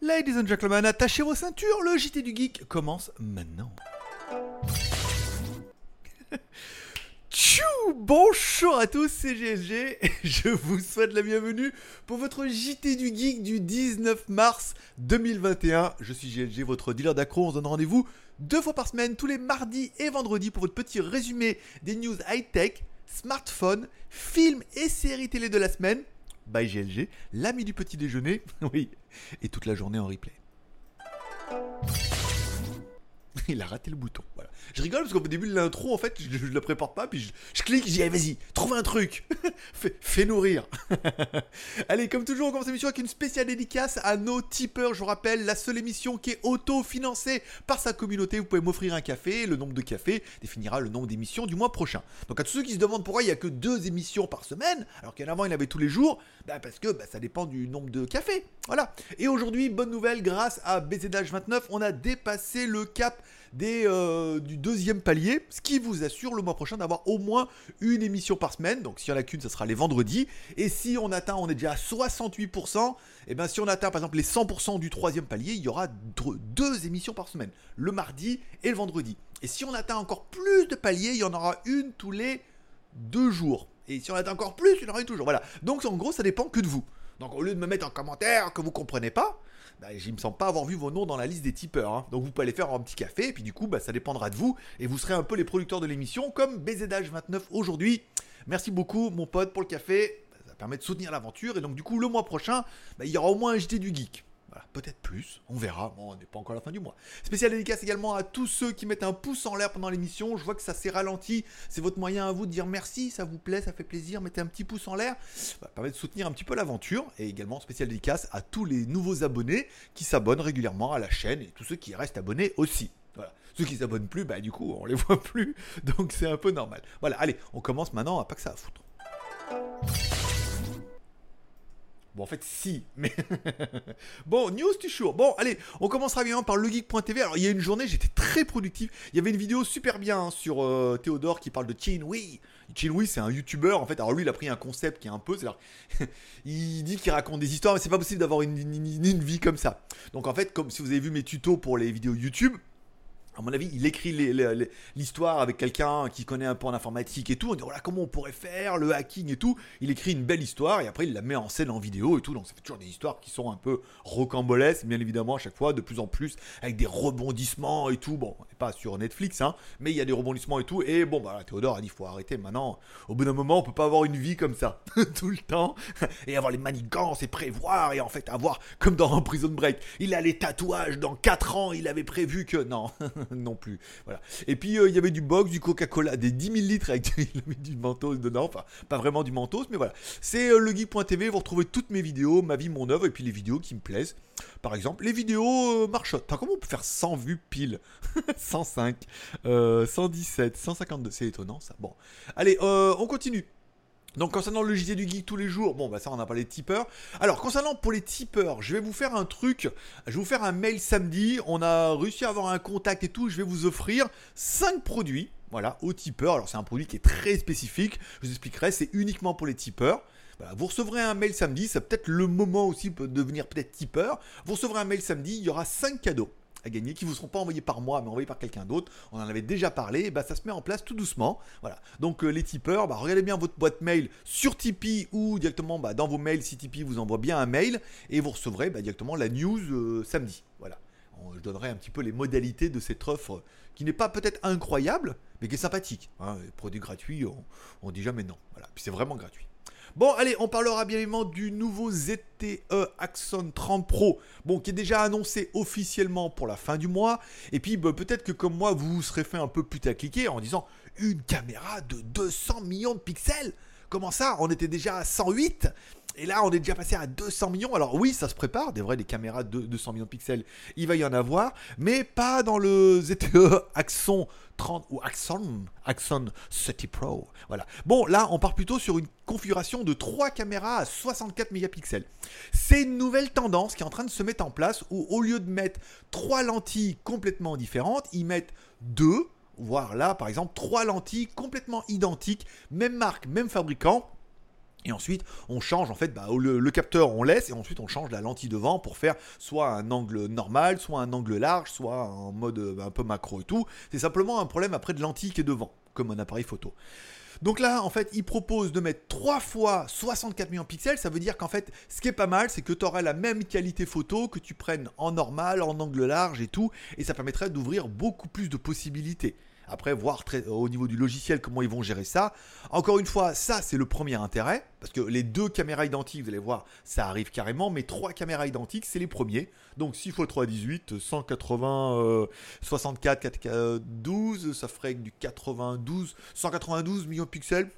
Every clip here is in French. Ladies and gentlemen, attachez vos ceintures, le JT du Geek commence maintenant. Tchou, bonjour à tous, c'est GSG, et je vous souhaite la bienvenue pour votre JT du Geek du 19 mars 2021. Je suis GSG, votre dealer d'accro, on se donne rendez-vous 2 fois par semaine, tous les mardis et vendredis pour votre petit résumé des news high-tech, smartphones, films et séries télé de la semaine. By GLG, l'ami du petit déjeuner, oui, et toute la journée en replay. Il a raté le bouton, voilà. Je rigole parce qu'au début de l'intro, en fait, je ne la prépare pas, puis je clique, je dis, allez, vas-y, trouve un truc, fais-nous rire. Allez, comme toujours, on commence l'émission avec une spéciale dédicace à nos tipeurs. Je vous rappelle, la seule émission qui est auto-financée par sa communauté. Vous pouvez m'offrir un café, le nombre de cafés définira le nombre d'émissions du mois prochain. Donc à tous ceux qui se demandent pourquoi il n'y a que 2 émissions par semaine, alors qu'avant il y en avait tous les jours, parce que ça dépend du nombre de cafés, voilà. Et aujourd'hui, bonne nouvelle, grâce à BZH29, on a dépassé le cap du 2e palier, ce qui vous assure le mois prochain d'avoir au moins une émission par semaine. Donc si on en a qu'une, ça sera les vendredis. Et si on atteint, on est déjà à 68%, et bien si on atteint par exemple les 100% du 3e palier, il y aura 2 émissions par semaine, le mardi et le vendredi. Et si on atteint encore plus de paliers, il y en aura une tous les 2 jours. Et si on atteint encore plus, il y en aura une toujours, voilà. Donc en gros, ça dépend que de vous. Donc au lieu de me mettre en commentaire que vous comprenez pas, je me sens pas avoir vu vos noms dans la liste des tipeurs, hein. Donc vous pouvez aller faire un petit café, et puis du coup, ça dépendra de vous, et vous serez un peu les producteurs de l'émission, comme BZH29 aujourd'hui. Merci beaucoup, mon pote, pour le café, ça permet de soutenir l'aventure, et donc du coup, le mois prochain, il y aura au moins un JT du Geek. Voilà, peut-être plus, on verra, bon, on n'est pas encore à la fin du mois. Spécial dédicace également à tous ceux qui mettent un pouce en l'air pendant l'émission. Je vois que ça s'est ralenti, c'est votre moyen à vous de dire merci, ça vous plaît, ça fait plaisir, mettez un petit pouce en l'air, ça permet de soutenir un petit peu l'aventure. Et également spécial dédicace à tous les nouveaux abonnés qui s'abonnent régulièrement à la chaîne, et tous ceux qui restent abonnés aussi, voilà. Ceux qui s'abonnent plus, du coup on les voit plus, donc c'est un peu normal. Voilà, allez, on commence maintenant, pas que ça à foutre. Bon, en fait, si, mais... Bon, news du jour. Bon, allez, on commencera bien par legeek.tv. Alors, il y a une journée, j'étais très productif. Il y avait une vidéo super bien sur Théodore qui parle de Chinui. Chinui, c'est un youtubeur, en fait. Alors, lui, il a pris un concept qui est un peu... C'est-à-dire, il dit qu'il raconte des histoires, mais c'est pas possible d'avoir une vie comme ça. Donc, en fait, comme si vous avez vu mes tutos pour les vidéos YouTube... À mon avis, il écrit l'histoire avec quelqu'un qui connaît un peu en informatique et tout. On dit, voilà, comment on pourrait faire le hacking et tout. Il écrit une belle histoire et après, il la met en scène en vidéo et tout. Donc, ça fait toujours des histoires qui sont un peu rocambolesques, bien évidemment, à chaque fois, de plus en plus, avec des rebondissements et tout. Bon, on n'est pas sur Netflix, hein, mais il y a des rebondissements et tout. Et bon, Théodore a dit, il faut arrêter maintenant. Au bout d'un moment, on ne peut pas avoir une vie comme ça, tout le temps. Et avoir les manigances et prévoir et en fait, avoir, comme dans un Prison Break, il a les tatouages. Dans 4 ans, il avait prévu que... Non. Non plus, voilà. Et puis il y avait du box, du Coca-Cola, des 10 000 litres avec du mentos dedans, enfin pas vraiment du mentos, mais voilà. C'est legeek.tv, vous retrouvez toutes mes vidéos, ma vie, mon œuvre, et puis les vidéos qui me plaisent. Par exemple, les vidéos marchottes. Comment on peut faire 100 vues pile? 105, 117, 152, c'est étonnant ça. Bon, allez, on continue. Donc concernant le JT du Geek tous les jours, ça on a parlé de tipeurs. Alors concernant pour les tipeurs, je vais vous faire un truc, je vais vous faire un mail samedi, on a réussi à avoir un contact et tout, je vais vous offrir 5 produits, voilà, aux tipeurs. Alors c'est un produit qui est très spécifique, je vous expliquerai, c'est uniquement pour les tipeurs. Vous recevrez un mail samedi, c'est peut-être le moment aussi de devenir peut-être tipeur. Vous recevrez un mail samedi, il y aura 5 cadeaux à gagner, qui ne vous seront pas envoyés par moi, mais envoyés par quelqu'un d'autre. On en avait déjà parlé, et ça se met en place tout doucement. Voilà. Donc les tipeurs, regardez bien votre boîte mail sur Tipeee ou directement dans vos mails, si Tipeee vous envoie bien un mail, et vous recevrez directement la news samedi. Voilà. Je donnerai un petit peu les modalités de cette offre qui n'est pas peut-être incroyable, mais qui est sympathique. Hein, les produits gratuits, on dit jamais non. Voilà. Puis c'est vraiment gratuit. Bon, allez, on parlera bien évidemment du nouveau ZTE Axon 30 Pro, qui est déjà annoncé officiellement pour la fin du mois. Et puis, peut-être que comme moi, vous vous serez fait un peu putacliquer en disant « Une caméra de 200 millions de pixels !» Comment ça? On était déjà à 108 et là, on est déjà passé à 200 millions. Alors oui, ça se prépare, des caméras de 200 millions de pixels, il va y en avoir, mais pas dans le ZTE Axon 30 ou Axon 30 Pro. Voilà. Bon, là, on part plutôt sur une configuration de 3 caméras à 64 mégapixels. C'est une nouvelle tendance qui est en train de se mettre en place où au lieu de mettre 3 lentilles complètement différentes, ils mettent 2, voire là, par exemple, 3 lentilles complètement identiques, même marque, même fabricant. Et ensuite, on change en fait, le capteur, on laisse, et ensuite on change la lentille devant pour faire soit un angle normal, soit un angle large, soit en mode un peu macro et tout. C'est simplement un problème après de lentille qui est devant, comme un appareil photo. Donc là, en fait, il propose de mettre 3 fois 64 millions de pixels. Ça veut dire qu'en fait, ce qui est pas mal, c'est que tu auras la même qualité photo que tu prennes en normal, en angle large et tout. Et ça permettrait d'ouvrir beaucoup plus de possibilités. Après, voir au niveau du logiciel comment ils vont gérer ça. Encore une fois, ça, c'est le premier intérêt. Parce que les 2 caméras identiques, vous allez voir, ça arrive carrément. Mais 3 caméras identiques, c'est les premiers. Donc 6 x 3, 18, 180, 64, 12, ça ferait du 92, 192 millions de pixels.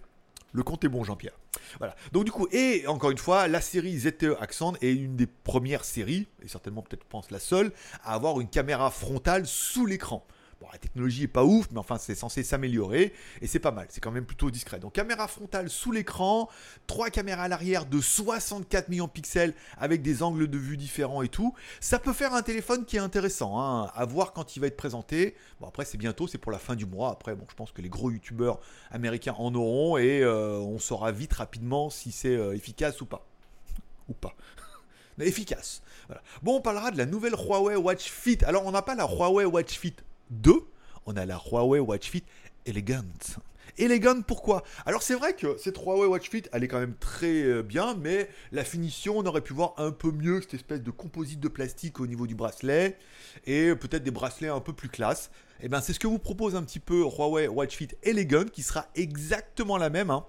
Le compte est bon, Jean-Pierre. Voilà. Donc du coup, et encore une fois, la série ZTE Axon est une des premières séries, et certainement peut-être, je pense, la seule, à avoir une caméra frontale sous l'écran. Bon, la technologie est pas ouf, mais enfin c'est censé s'améliorer et c'est pas mal, c'est quand même plutôt discret. Donc caméra frontale sous l'écran, 3 caméras à l'arrière de 64 millions de pixels avec des angles de vue différents et tout. Ça peut faire un téléphone qui est intéressant, hein, à voir quand il va être présenté. Bon, après c'est bientôt, c'est pour la fin du mois. Après, bon, je pense que les gros youtubeurs américains en auront et on saura vite rapidement si c'est efficace ou pas. Ou pas. Efficace. Voilà. Bon, on parlera de la nouvelle Huawei Watch Fit. Alors on n'a pas la Huawei Watch Fit 2, on a la Huawei Watch Fit Elegant. Elegant pourquoi? Alors c'est vrai que cette Huawei Watch Fit, elle est quand même très bien, mais la finition, on aurait pu voir un peu mieux cette espèce de composite de plastique au niveau du bracelet, et peut-être des bracelets un peu plus classe. Et bien c'est ce que vous propose un petit peu Huawei Watch Fit Elegant, qui sera exactement la même, hein,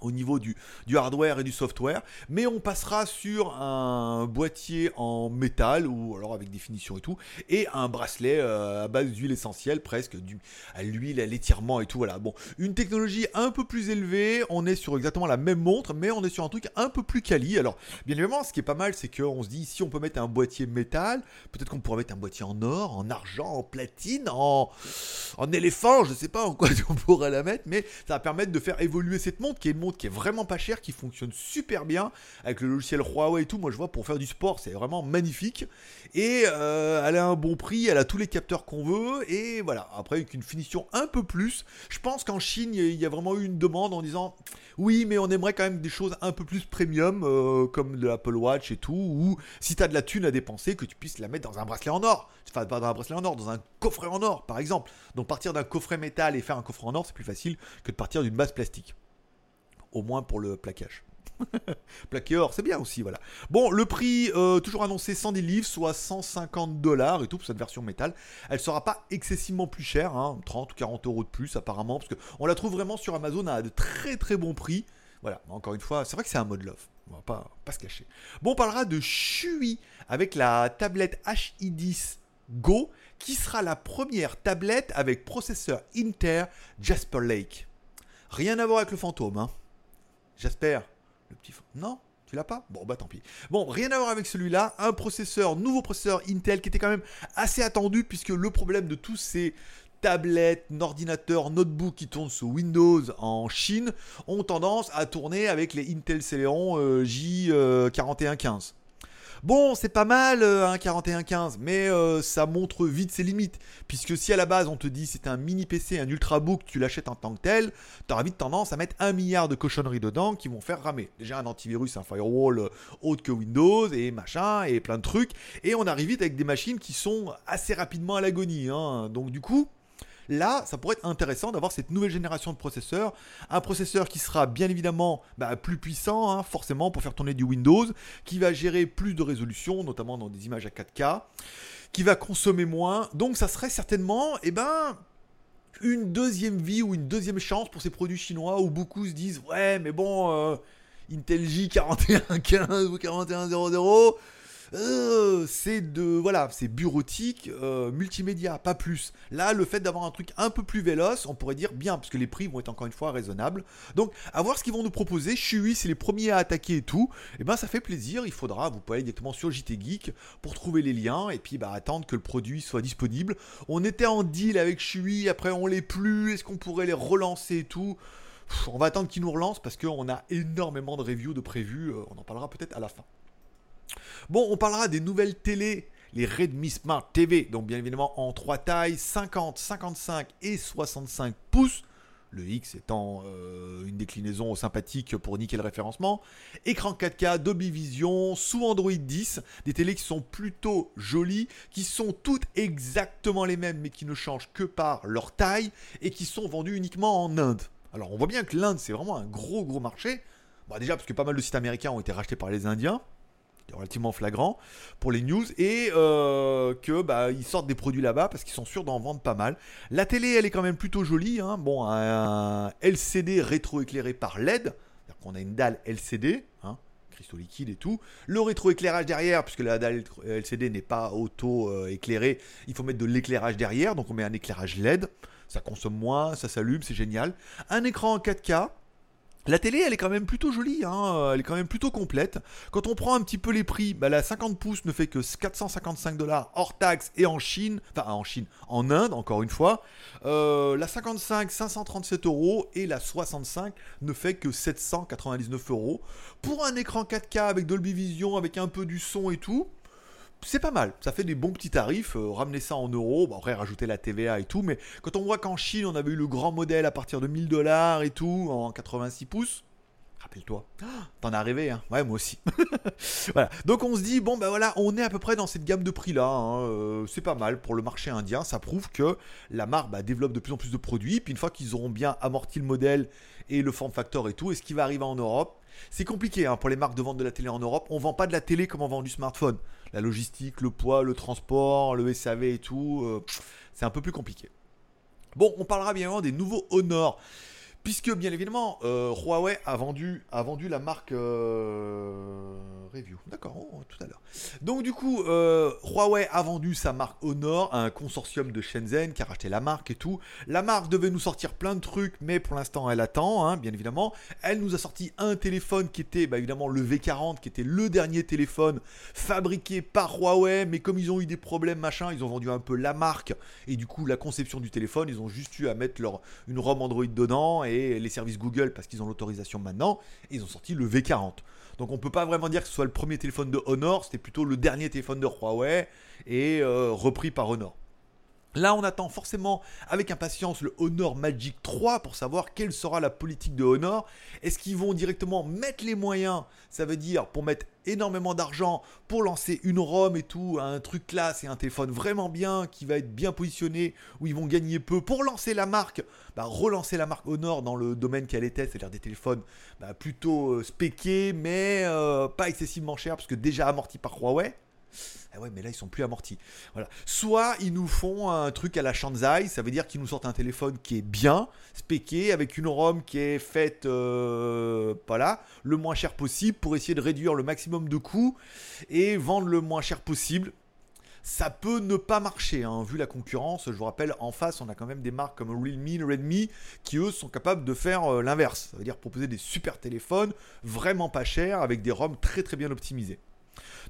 au niveau du hardware et du software, mais on passera sur un boîtier en métal ou alors avec des finitions et tout, et un bracelet à base d'huile essentielle, presque à l'huile, à l'étirement et tout. Voilà, bon, une technologie un peu plus élevée. On est sur exactement la même montre, mais on est sur un truc un peu plus quali. Alors bien évidemment, ce qui est pas mal, c'est qu'on se dit, si on peut mettre un boîtier métal, peut-être qu'on pourra mettre un boîtier en or, en argent, en platine, en éléphant, je sais pas en quoi on pourrait la mettre, mais ça va permettre de faire évoluer cette montre, qui est une montre qui est vraiment pas cher, qui fonctionne super bien avec le logiciel Huawei et tout. Moi je vois, pour faire du sport, c'est vraiment magnifique, et elle a un bon prix, elle a tous les capteurs qu'on veut, et voilà. Après, avec une finition un peu plus, je pense qu'en Chine il y a vraiment eu une demande en disant oui, mais on aimerait quand même des choses un peu plus premium, comme de l'Apple Watch et tout, ou si t'as de la thune à dépenser, que tu puisses la mettre dans un bracelet en or, enfin pas dans un bracelet en or, dans un coffret en or par exemple. Donc partir d'un coffret métal et faire un coffret en or, c'est plus facile que de partir d'une base plastique, au moins pour le plaquage. Plaqué or, c'est bien aussi, voilà. Bon, le prix, toujours annoncé 110 livres, soit $150 et tout, pour cette version métal. Elle sera pas excessivement plus chère, hein, 30 ou 40 euros de plus apparemment, parce qu'on la trouve vraiment sur Amazon à de très très bons prix. Voilà, encore une fois, c'est vrai que c'est un mode love, on va pas se cacher. Bon, on parlera de Chuwi avec la tablette HI10 Go, qui sera la première tablette avec processeur Intel Jasper Lake. Rien à voir avec le fantôme, hein. Jasper, le petit... Non, tu l'as pas? Bon, bah tant pis. Bon, rien à voir avec celui-là. Un processeur, nouveau processeur Intel, qui était quand même assez attendu, puisque le problème de tous ces tablettes, ordinateurs, notebooks qui tournent sous Windows en Chine ont tendance à tourner avec les Intel Celeron J4115. Bon, c'est pas mal, un 4115, mais ça montre vite ses limites, puisque si à la base on te dit c'est un mini PC, un ultrabook, tu l'achètes en tant que tel, t'auras vite tendance à mettre 1 milliard de cochonneries dedans qui vont faire ramer. Déjà un antivirus, un firewall autre que Windows et machin et plein de trucs, et on arrive vite avec des machines qui sont assez rapidement à l'agonie, hein. Donc du coup... Là, ça pourrait être intéressant d'avoir cette nouvelle génération de processeurs. Un processeur qui sera bien évidemment plus puissant, hein, forcément, pour faire tourner du Windows, qui va gérer plus de résolution, notamment dans des images à 4K, qui va consommer moins. Donc ça serait certainement une deuxième vie ou une deuxième chance pour ces produits chinois, où beaucoup se disent « Ouais, mais bon, Intel J4115 ou 4100 » c'est bureautique, multimédia, pas plus. Là, le fait d'avoir un truc un peu plus véloce, on pourrait dire bien, parce que les prix vont être encore une fois raisonnables. Donc, à voir ce qu'ils vont nous proposer. Chuwi, c'est les premiers à attaquer et tout. Et ça fait plaisir. Vous pouvez aller directement sur JT Geek pour trouver les liens et puis attendre que le produit soit disponible. On était en deal avec Chuwi, après on l'est plus. Est-ce qu'on pourrait les relancer et tout ? On va attendre qu'ils nous relancent, parce qu'on a énormément de reviews de prévues. On en parlera peut-être à la fin. Bon, on parlera des nouvelles télé, les Redmi Smart TV, donc bien évidemment en 3 tailles, 50, 55 et 65 pouces. le X étant une déclinaison sympathique pour niquer le référencement. Écran 4K, Dolby Vision, sous Android 10, des télés qui sont plutôt jolies, qui sont toutes exactement les mêmes mais qui ne changent que par leur taille et qui sont vendues uniquement en Inde. Alors on voit bien que l'Inde c'est vraiment un gros marché, bon, déjà parce que pas mal de sites américains ont été rachetés par les Indiens, c'est relativement flagrant pour les news, et que bah ils sortent des produits là-bas parce qu'ils sont sûrs d'en vendre pas mal. La télé elle est quand même plutôt jolie, hein. Bon, un LCD rétroéclairé par LED, c'est-à-dire qu'on a une dalle LCD, hein, cristaux liquides et tout. Le rétroéclairage derrière, puisque la dalle LCD n'est pas auto-éclairée, il faut mettre de l'éclairage derrière, donc on met un éclairage LED, ça consomme moins, ça s'allume, c'est génial. Un écran en 4K. La télé, elle est quand même plutôt jolie, hein, elle est quand même plutôt complète. Quand on prend un petit peu les prix, bah, la 50 pouces ne fait que $455 hors taxe et en Inde, encore une fois. La 55, €537 et la 65 ne fait que €799. Pour un écran 4K avec Dolby Vision, avec un peu du son et tout, c'est pas mal, ça fait des bons petits tarifs, ramener ça en euros, bon, après rajouter la TVA et tout, mais quand on voit qu'en Chine on avait eu le grand modèle à partir de $1000 et tout, en 86 pouces, rappelle-toi, t'en as rêvé, hein, ouais moi aussi, voilà, donc on se dit, bon ben voilà, on est à peu près dans cette gamme de prix là, hein. C'est pas mal pour le marché indien, ça prouve que la marque bah, développe de plus en plus de produits, puis une fois qu'ils auront bien amorti le modèle et le form factor et tout, est-ce qu'il va arriver en Europe ? C'est compliqué hein, pour les marques de vente de la télé en Europe. On ne vend pas de la télé comme on vend du smartphone. La logistique, le poids, le transport, le SAV et tout, c'est un peu plus compliqué. Bon, on parlera bien évidemment des nouveaux Honor. Puisque bien évidemment, Huawei a vendu la marque Review. D'accord, tout à l'heure. Donc du coup, Huawei a vendu sa marque Honor à un consortium de Shenzhen qui a racheté la marque et tout. La marque devait nous sortir plein de trucs, mais pour l'instant, elle attend, hein, bien évidemment. Elle nous a sorti un téléphone qui était bah, évidemment le V40, qui était le dernier téléphone fabriqué par Huawei. Mais comme ils ont eu des problèmes, machin, ils ont vendu un peu la marque. Et du coup, la conception du téléphone, ils ont juste eu à mettre une ROM Android dedans et les services Google parce qu'ils ont l'autorisation maintenant, et ils ont sorti le V40. Donc on peut pas vraiment dire que ce soit le premier téléphone de Honor, c'était plutôt le dernier téléphone de Huawei et repris par Honor. Là on attend forcément avec impatience le Honor Magic 3 pour savoir quelle sera la politique de Honor. Est-ce qu'ils vont directement mettre les moyens, ça veut dire pour mettre énormément d'argent pour lancer une ROM et tout, un truc classe et un téléphone vraiment bien qui va être bien positionné où ils vont gagner peu pour lancer la marque, bah relancer la marque Honor dans le domaine qu'elle était, c'est-à-dire des téléphones bah, plutôt spéqués mais pas excessivement chers parce que déjà amortis par Huawei. Ah ouais mais là ils sont plus amortis, voilà. Soit ils nous font un truc à la Shanzai, ça veut dire qu'ils nous sortent un téléphone qui est bien spéqué, avec une ROM qui est faite voilà, le moins cher possible pour essayer de réduire le maximum de coûts et vendre le moins cher possible. Ça peut ne pas marcher, hein, vu la concurrence. Je vous rappelle, en face, on a quand même des marques comme Realme, Redmi, qui eux sont capables de faire l'inverse. Ça veut dire proposer des super téléphones vraiment pas chers, avec des ROM très bien optimisées.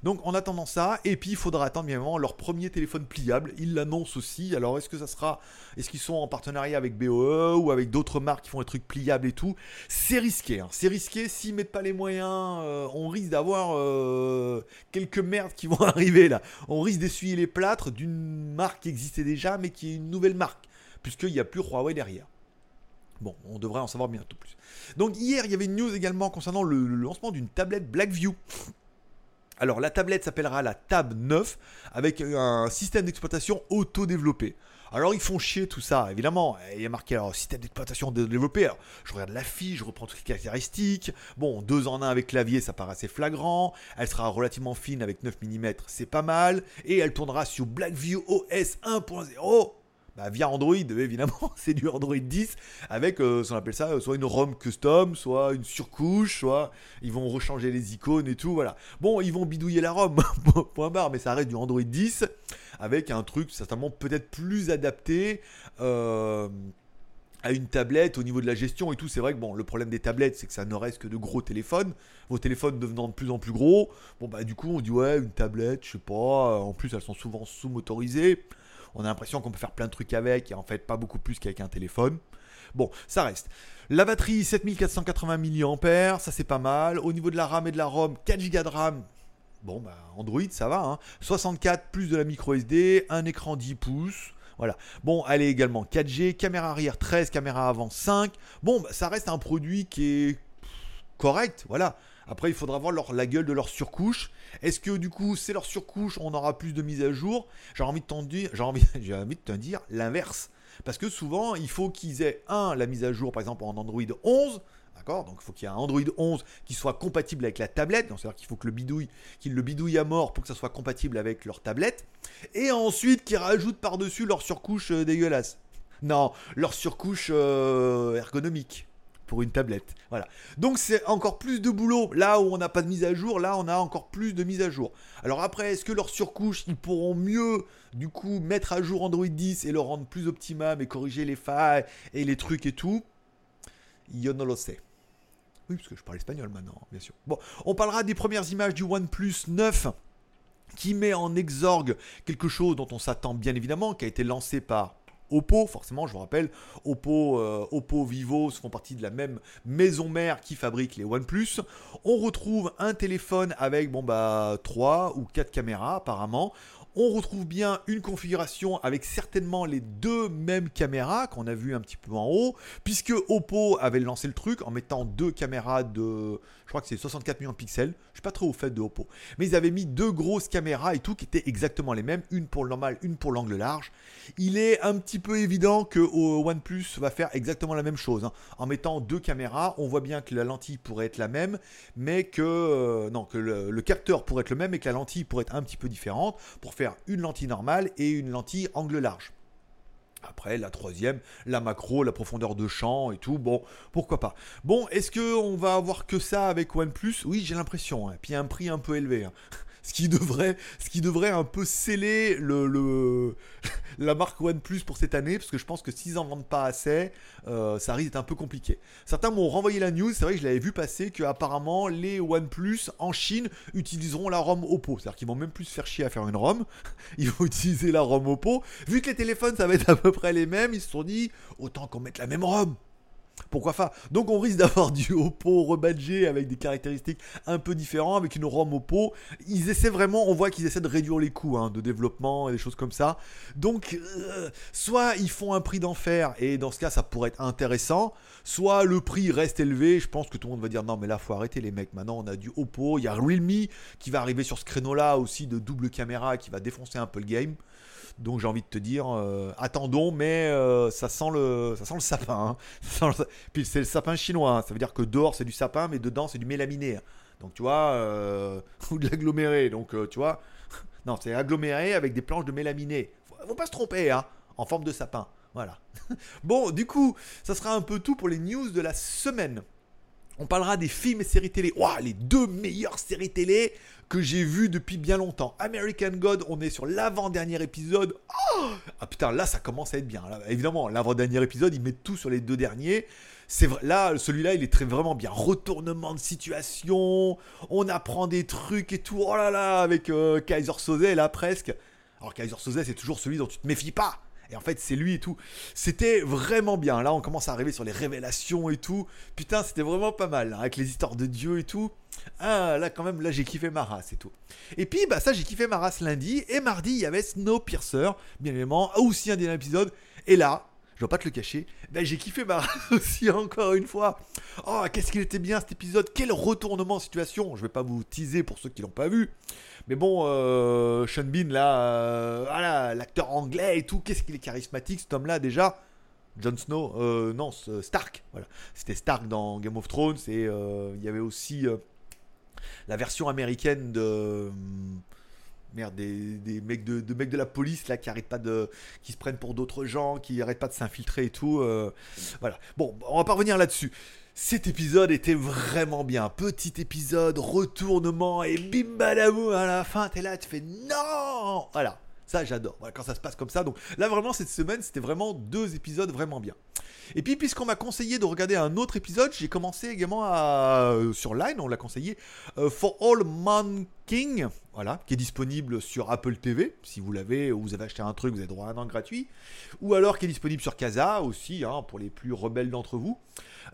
Donc en attendant ça, et puis il faudra attendre bien évidemment leur premier téléphone pliable, ils l'annoncent aussi, alors est-ce qu'ils sont en partenariat avec BOE ou avec d'autres marques qui font des trucs pliables et tout, c'est risqué, s'ils mettent pas les moyens, on risque d'avoir quelques merdes qui vont arriver là, on risque d'essuyer les plâtres d'une marque qui existait déjà mais qui est une nouvelle marque, puisqu'il n'y a plus Huawei derrière. Bon, on devrait en savoir bientôt plus. Donc hier il y avait une news également concernant le lancement d'une tablette Blackview. Alors la tablette s'appellera la Tab 9 avec un système d'exploitation auto-développé. Alors ils font chier tout ça, évidemment, il y a marqué alors, système d'exploitation développé, alors, je regarde la fiche, je reprends toutes les caractéristiques, bon 2 en 1 avec clavier ça paraît assez flagrant, elle sera relativement fine avec 9 mm, c'est pas mal, et elle tournera sur Blackview OS 1.0. Bah, via Android, évidemment, c'est du Android 10 avec, on appelle ça, soit une ROM custom, soit une surcouche, soit ils vont rechanger les icônes et tout, voilà. Bon, ils vont bidouiller la ROM, point barre, mais ça reste du Android 10 avec un truc certainement peut-être plus adapté à une tablette au niveau de la gestion et tout. C'est vrai que bon, le problème des tablettes, c'est que ça ne reste que de gros téléphones, vos téléphones devenant de plus en plus gros. Bon, bah, du coup, on dit, ouais, une tablette, je sais pas, en plus, elles sont souvent sous-motorisées. On a l'impression qu'on peut faire plein de trucs avec, et en fait pas beaucoup plus qu'avec un téléphone. Bon, ça reste. La batterie 7480 mAh, ça c'est pas mal. Au niveau de la RAM et de la ROM, 4 Go de RAM. Bon, bah Android, ça va. Hein. 64 plus de la micro SD, un écran 10 pouces. Voilà. Bon, elle est également 4G, caméra arrière 13, caméra avant 5. Bon, bah, ça reste un produit qui est correct, voilà. Après, il faudra voir la gueule de leur surcouche. Est-ce que du coup, c'est leur surcouche, on aura plus de mises à jour? J'ai envie de te dire l'inverse. Parce que souvent, il faut qu'ils aient, la mise à jour, par exemple, en Android 11, d'accord? Donc, il faut qu'il y ait un Android 11 qui soit compatible avec la tablette. Donc, c'est-à-dire qu'il faut que qu'ils le bidouillent à mort pour que ça soit compatible avec leur tablette. Et ensuite, qu'ils rajoutent par-dessus leur surcouche dégueulasse. Non, leur surcouche ergonomique. Pour une tablette, voilà. Donc c'est encore plus de boulot. Là où on n'a pas de mise à jour, là on a encore plus de mise à jour. Alors après, est-ce que leur surcouche, ils pourront mieux du coup mettre à jour Android 10 et le rendre plus optimum et corriger les failles et les trucs et tout? Yo no lo sé. Oui, parce que je parle espagnol maintenant, bien sûr. Bon, on parlera des premières images du OnePlus 9 qui met en exorgue quelque chose dont on s'attend bien évidemment, qui a été lancé par Oppo, forcément, je vous rappelle, Oppo, Vivo font partie de la même maison mère qui fabrique les OnePlus. On retrouve un téléphone avec 3 ou 4 caméras apparemment. On retrouve bien une configuration avec certainement les deux mêmes caméras qu'on a vu un petit peu en haut, puisque Oppo avait lancé le truc en mettant deux caméras de, je crois que c'est 64 millions de pixels, je suis pas trop au fait de Oppo, mais ils avaient mis deux grosses caméras et tout qui étaient exactement les mêmes, une pour le normal, une pour l'angle large. Il est un petit peu évident que OnePlus va faire exactement la même chose, hein. En mettant deux caméras, on voit bien que la lentille pourrait être la même, mais que le capteur pourrait être le même et que la lentille pourrait être un petit peu différente pour faire une lentille normale et une lentille angle large. Après, la troisième, la macro, la profondeur de champ et tout, bon, pourquoi pas. Bon, est-ce qu'on va avoir que ça avec OnePlus? Oui, j'ai l'impression, hein. Puis un prix un peu élevé, hein. Ce qui devrait un peu sceller la marque OnePlus pour cette année, parce que je pense que s'ils n'en vendent pas assez, ça risque d'être un peu compliqué. Certains m'ont renvoyé la news, c'est vrai que je l'avais vu passer, qu'apparemment les OnePlus en Chine utiliseront la ROM Oppo. C'est-à-dire qu'ils vont même plus se faire chier à faire une ROM, ils vont utiliser la ROM Oppo. Vu que les téléphones ça va être à peu près les mêmes, ils se sont dit autant qu'on mette la même ROM. Pourquoi pas? Donc on risque d'avoir du Oppo rebadgé avec des caractéristiques un peu différentes, avec une ROM Oppo. Ils essaient vraiment, on voit qu'ils essaient de réduire les coûts de développement et des choses comme ça. Donc soit ils font un prix d'enfer et dans ce cas ça pourrait être intéressant, soit le prix reste élevé. Je pense que tout le monde va dire non mais là faut arrêter les mecs, maintenant on a du Oppo, il y a Realme qui va arriver sur ce créneau là aussi de double caméra qui va défoncer un peu le game. Donc j'ai envie de te dire, attendons, mais ça sent le sapin. Hein. Puis c'est le sapin chinois, hein. Ça veut dire que dehors c'est du sapin, mais dedans c'est du mélaminé. Hein. Donc tu vois, ou de l'aggloméré. Donc tu vois, non, c'est aggloméré avec des planches de mélaminé. Faut pas se tromper, hein, en forme de sapin. Voilà. Bon, du coup, ça sera un peu tout pour les news de la semaine. On parlera des films et séries télé. Ouah, les deux meilleures séries télé que j'ai vues depuis bien longtemps. American Gods, on est sur l'avant-dernier épisode. Oh ah putain, là, ça commence à être bien. Là, évidemment, l'avant-dernier épisode, ils mettent tout sur les deux derniers. C'est vrai, là, celui-là, il est vraiment bien. Retournement de situation, on apprend des trucs et tout. Oh là là, avec Kaiser Soze, là, presque. Alors, Kaiser Soze, c'est toujours celui dont tu te méfies pas. Et en fait, c'est lui et tout. C'était vraiment bien. Là, on commence à arriver sur les révélations et tout. Putain, c'était vraiment pas mal, hein, avec les histoires de Dieu et tout. Ah, là, quand même, là, j'ai kiffé ma race et tout. Et puis, bah, ça, j'ai kiffé ma race lundi. Et mardi, il y avait Snowpiercer, bien évidemment, aussi un dernier épisode. Et là, je ne vais pas te le cacher, bah, j'ai kiffé ma race aussi, encore une fois. Oh, qu'est-ce qu'il était bien cet épisode. Quel retournement de situation. Je ne vais pas vous teaser pour ceux qui ne l'ont pas vu. Mais bon, Sean Bean, là, voilà, l'acteur anglais et tout, qu'est-ce qu'il est charismatique, cet homme-là, déjà. Jon Snow, Stark, voilà. C'était Stark dans Game of Thrones, et il y avait aussi la version américaine de... Merde, des mecs de la police, là, qui se prennent pour d'autres gens, qui arrêtent pas de s'infiltrer et tout, voilà. Bon, on va pas revenir là-dessus. Cet épisode était vraiment bien. Petit épisode, retournement et bim badaboum à la fin, t'es là, tu fais non! Voilà, ça j'adore, voilà, quand ça se passe comme ça. Donc là vraiment cette semaine c'était vraiment deux épisodes vraiment bien. Et puis puisqu'on m'a conseillé de regarder un autre épisode, j'ai commencé également sur Line, on l'a conseillé, For All Mankind, voilà, qui est disponible sur Apple TV, si vous l'avez ou vous avez acheté un truc, vous avez droit à un an gratuit, ou alors qui est disponible sur Casa aussi, hein, pour les plus rebelles d'entre vous.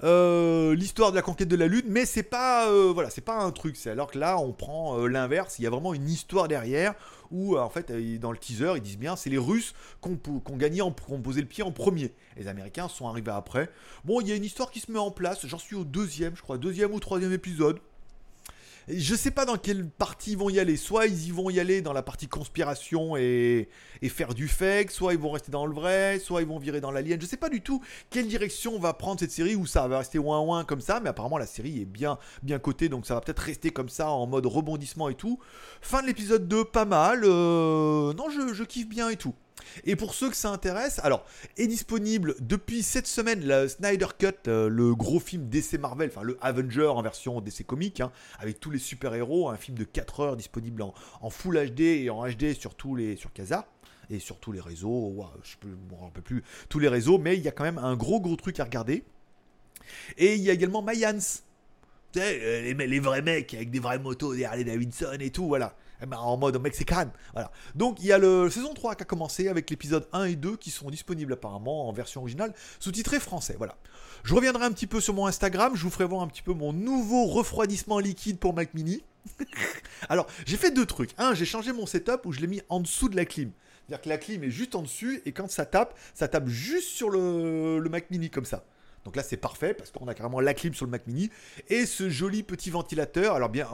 L'histoire de la conquête de la Lune, mais c'est pas un truc, c'est alors que là on prend l'inverse, il y a vraiment une histoire derrière où en fait dans le teaser ils disent bien c'est les Russes qu'on gagné en posé le pied en premier. Les Américains sont arrivés après. Bon, il y a une histoire qui se met en place, j'en suis au deuxième, je crois, deuxième ou troisième épisode. Je sais pas dans quelle partie ils vont y aller. Soit ils y vont y aller dans la partie conspiration et faire du fake, soit ils vont rester dans le vrai, soit ils vont virer dans l'alien. Je sais pas du tout quelle direction va prendre cette série, ou ça va rester ouin-ouin comme ça, mais apparemment la série est bien cotée, donc ça va peut-être rester comme ça en mode rebondissement et tout. Fin de l'épisode 2, pas mal. Non, je kiffe bien et tout. Et pour ceux que ça intéresse, alors est disponible depuis cette semaine le Snyder Cut, le gros film DC Marvel, enfin le Avenger en version DC Comics, hein, avec tous les super-héros, un film de 4 heures disponible en Full HD et en HD sur Casa et sur tous les réseaux, wow, on peut plus tous les réseaux, mais il y a quand même un gros truc à regarder. Et il y a également Mayans, les vrais mecs avec des vraies motos, des Harley Davidson et tout, voilà. En mode mexicaine, voilà. Donc il y a la saison 3 qui a commencé avec l'épisode 1 et 2 qui sont disponibles apparemment en version originale, sous-titrée français, voilà. Je reviendrai un petit peu sur mon Instagram, je vous ferai voir un petit peu mon nouveau refroidissement liquide pour Mac Mini. Alors j'ai fait deux trucs, un, j'ai changé mon setup où je l'ai mis en dessous de la clim. C'est-à-dire que la clim est juste en dessus et quand ça tape juste sur le Mac Mini comme ça. Donc là c'est parfait parce qu'on a carrément la clim sur le Mac Mini et ce joli petit ventilateur. Alors bien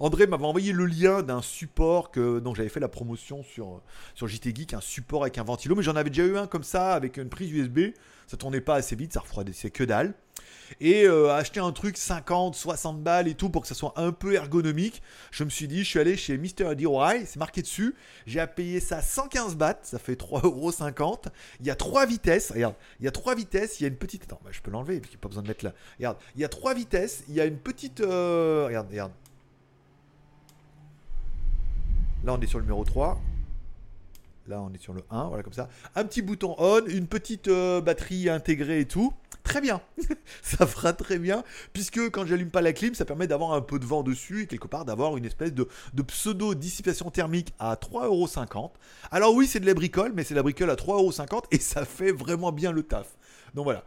André m'avait envoyé le lien d'un support dont j'avais fait la promotion sur JT Geek, un support avec un ventilo, mais j'en avais déjà eu un comme ça avec une prise USB, ça tournait pas assez vite, ça refroidissait que dalle. Et acheter un truc 50, 60 balles et tout pour que ça soit un peu ergonomique, je me suis dit, je suis allé chez Mr. DIY, c'est marqué dessus, j'ai payé ça 115 bahts, ça fait 3,50€. Il y a 3 vitesses, regarde, il y a 3 vitesses, il y a une petite... Attends, bah, je peux l'enlever, parce qu'il n'y a pas besoin de mettre là. Regarde, il y a 3 vitesses, il y a une petite... Regarde. Là, on est sur le numéro 3. Là, on est sur le 1, voilà, comme ça. Un petit bouton on, une petite batterie intégrée et tout. Très bien, ça fera très bien, puisque quand j'allume pas la clim, ça permet d'avoir un peu de vent dessus et quelque part d'avoir une espèce de pseudo-dissipation thermique à 3,50€. Alors oui, c'est de la bricole, mais c'est de la bricole à 3,50€ et ça fait vraiment bien le taf. Donc voilà.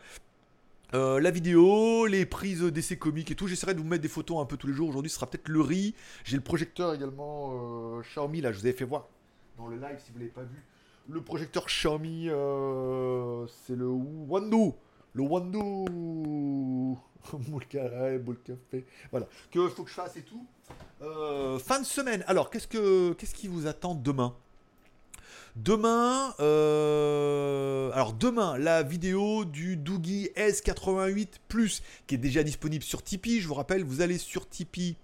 La vidéo, les prises d'essais comiques et tout, j'essaierai de vous mettre des photos un peu tous les jours. Aujourd'hui, ce sera peut-être le riz. J'ai le projecteur également Xiaomi, là, je vous avais fait voir dans le live si vous ne l'avez pas vu. Le projecteur Xiaomi, c'est le Wando. Le Wando Moule carré, boule café. Voilà. Que faut que je fasse et tout. Fin de semaine. Alors, qu'est-ce qui vous attend demain ? Demain, la vidéo du Doogee S88+, qui est déjà disponible sur Tipeee. Je vous rappelle, vous allez sur Tipeee.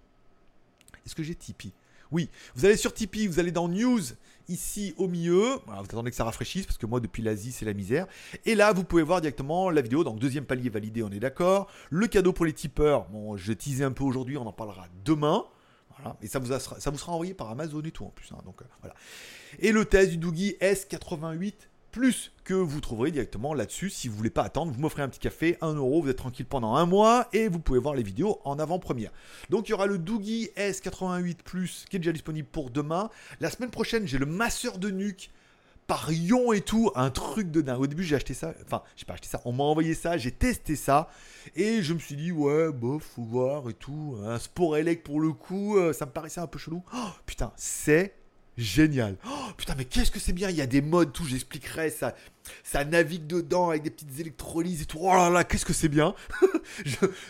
Est-ce que j'ai Tipeee ? Oui, vous allez sur Tipeee, vous allez dans News, ici au milieu. Voilà, vous attendez que ça rafraîchisse, parce que moi, depuis l'Asie, c'est la misère. Et là, vous pouvez voir directement la vidéo. Donc, deuxième palier validé, on est d'accord. Le cadeau pour les tipeurs, bon, je teasais un peu aujourd'hui, on en parlera demain. Voilà. Et ça vous sera envoyé par Amazon et tout, en plus. Hein. Donc, voilà. Et le test du Doogee S88+. Plus que vous trouverez directement là-dessus. Si vous voulez pas attendre, vous m'offrez un petit café, 1€, vous êtes tranquille pendant un mois et vous pouvez voir les vidéos en avant-première. Donc il y aura le Doogee S88+, qui est déjà disponible pour demain. La semaine prochaine, j'ai le masseur de nuque par ion et tout, un truc de dingue. Au début, j'ai acheté ça, enfin, j'ai pas acheté ça, on m'a envoyé ça, j'ai testé ça et je me suis dit, ouais, bof, faut voir et tout. Un sport élec pour le coup, ça me paraissait un peu chelou. Oh putain, c'est génial. Oh putain, mais qu'est-ce que c'est bien. Il y a des modes, tout, j'expliquerai, ça navigue dedans avec des petites électrolyses et tout. Oh là là, qu'est-ce que c'est bien.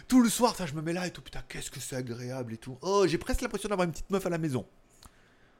Tout le soir, ça, je me mets là et tout. Putain, qu'est-ce que c'est agréable et tout. Oh, j'ai presque l'impression d'avoir une petite meuf à la maison.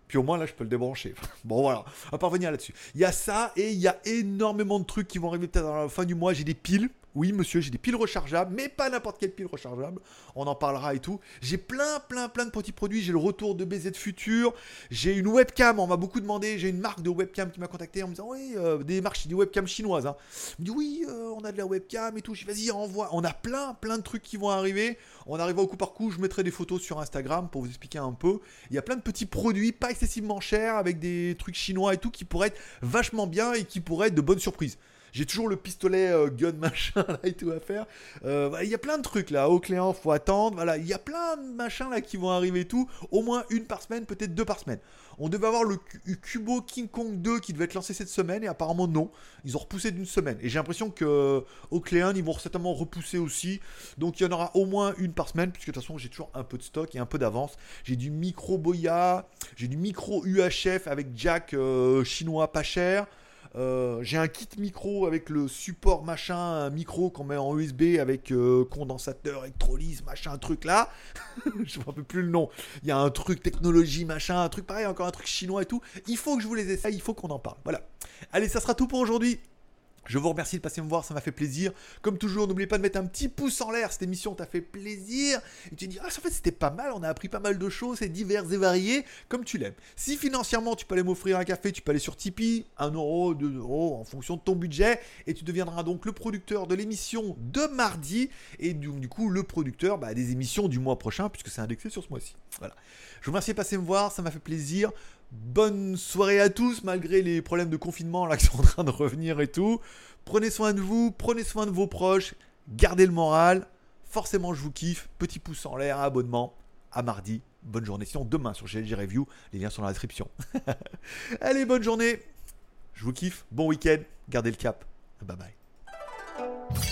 Puis au moins, là, je peux le débrancher. Bon, voilà, on va pas revenir là-dessus. Il y a ça et il y a énormément de trucs qui vont arriver peut-être à la fin du mois. J'ai des piles. Oui, monsieur, j'ai des piles rechargeables, mais pas n'importe quelle pile rechargeable. On en parlera et tout. J'ai plein de petits produits. J'ai le retour de BZ Futur. J'ai une webcam. On m'a beaucoup demandé. J'ai une marque de webcam qui m'a contacté en me disant, oui, des webcams chinoises. Hein. Il me dit, oui, on a de la webcam et tout. Je dis, vas-y, envoie. On a plein de trucs qui vont arriver. On arrivera au coup par coup. Je mettrai des photos sur Instagram pour vous expliquer un peu. Il y a plein de petits produits, pas excessivement chers, avec des trucs chinois et tout, qui pourraient être vachement bien et qui pourraient être de bonnes surprises. J'ai toujours le pistolet gun machin là et tout à faire. Il y a plein de trucs là. Au Cléant, faut attendre. Voilà, il y a plein de machins là qui vont arriver et tout. Au moins une par semaine, peut-être deux par semaine. On devait avoir le Cubo King Kong 2 qui devait être lancé cette semaine et apparemment non. Ils ont repoussé d'une semaine. Et j'ai l'impression que au Cléant, ils vont certainement repousser aussi. Donc il y en aura au moins une par semaine, puisque de toute façon j'ai toujours un peu de stock et un peu d'avance. J'ai du micro Boya, j'ai du micro UHF avec jack chinois pas cher. J'ai un kit micro avec le support machin, un micro qu'on met en USB avec condensateur, électrolyse, machin, truc là. Je ne me rappelle plus le nom. Il y a un truc technologie, machin, un truc pareil, encore un truc chinois et tout. Il faut que je vous les essaye, il faut qu'on en parle. Voilà. Allez, ça sera tout pour aujourd'hui. Je vous remercie de passer me voir, ça m'a fait plaisir. Comme toujours, n'oubliez pas de mettre un petit pouce en l'air. Cette émission t'a fait plaisir. Et tu te dis, ah, en fait, c'était pas mal. On a appris pas mal de choses, c'est divers et variés, comme tu l'aimes. Si financièrement, tu peux aller m'offrir un café, tu peux aller sur Tipeee, 1 euro, 2 euros, en fonction de ton budget. Et tu deviendras donc le producteur de l'émission de mardi. Et du coup, le producteur des émissions du mois prochain, puisque c'est indexé sur ce mois-ci. Voilà. Je vous remercie de passer me voir, ça m'a fait plaisir. Bonne soirée à tous, malgré les problèmes de confinement là qui sont en train de revenir et tout. Prenez soin de vous, prenez soin de vos proches, gardez le moral. Forcément, je vous kiffe. Petit pouce en l'air, abonnement. À mardi. Bonne journée. Sinon, demain sur GSG Review, les liens sont dans la description. Allez, bonne journée. Je vous kiffe. Bon week-end. Gardez le cap. Bye bye.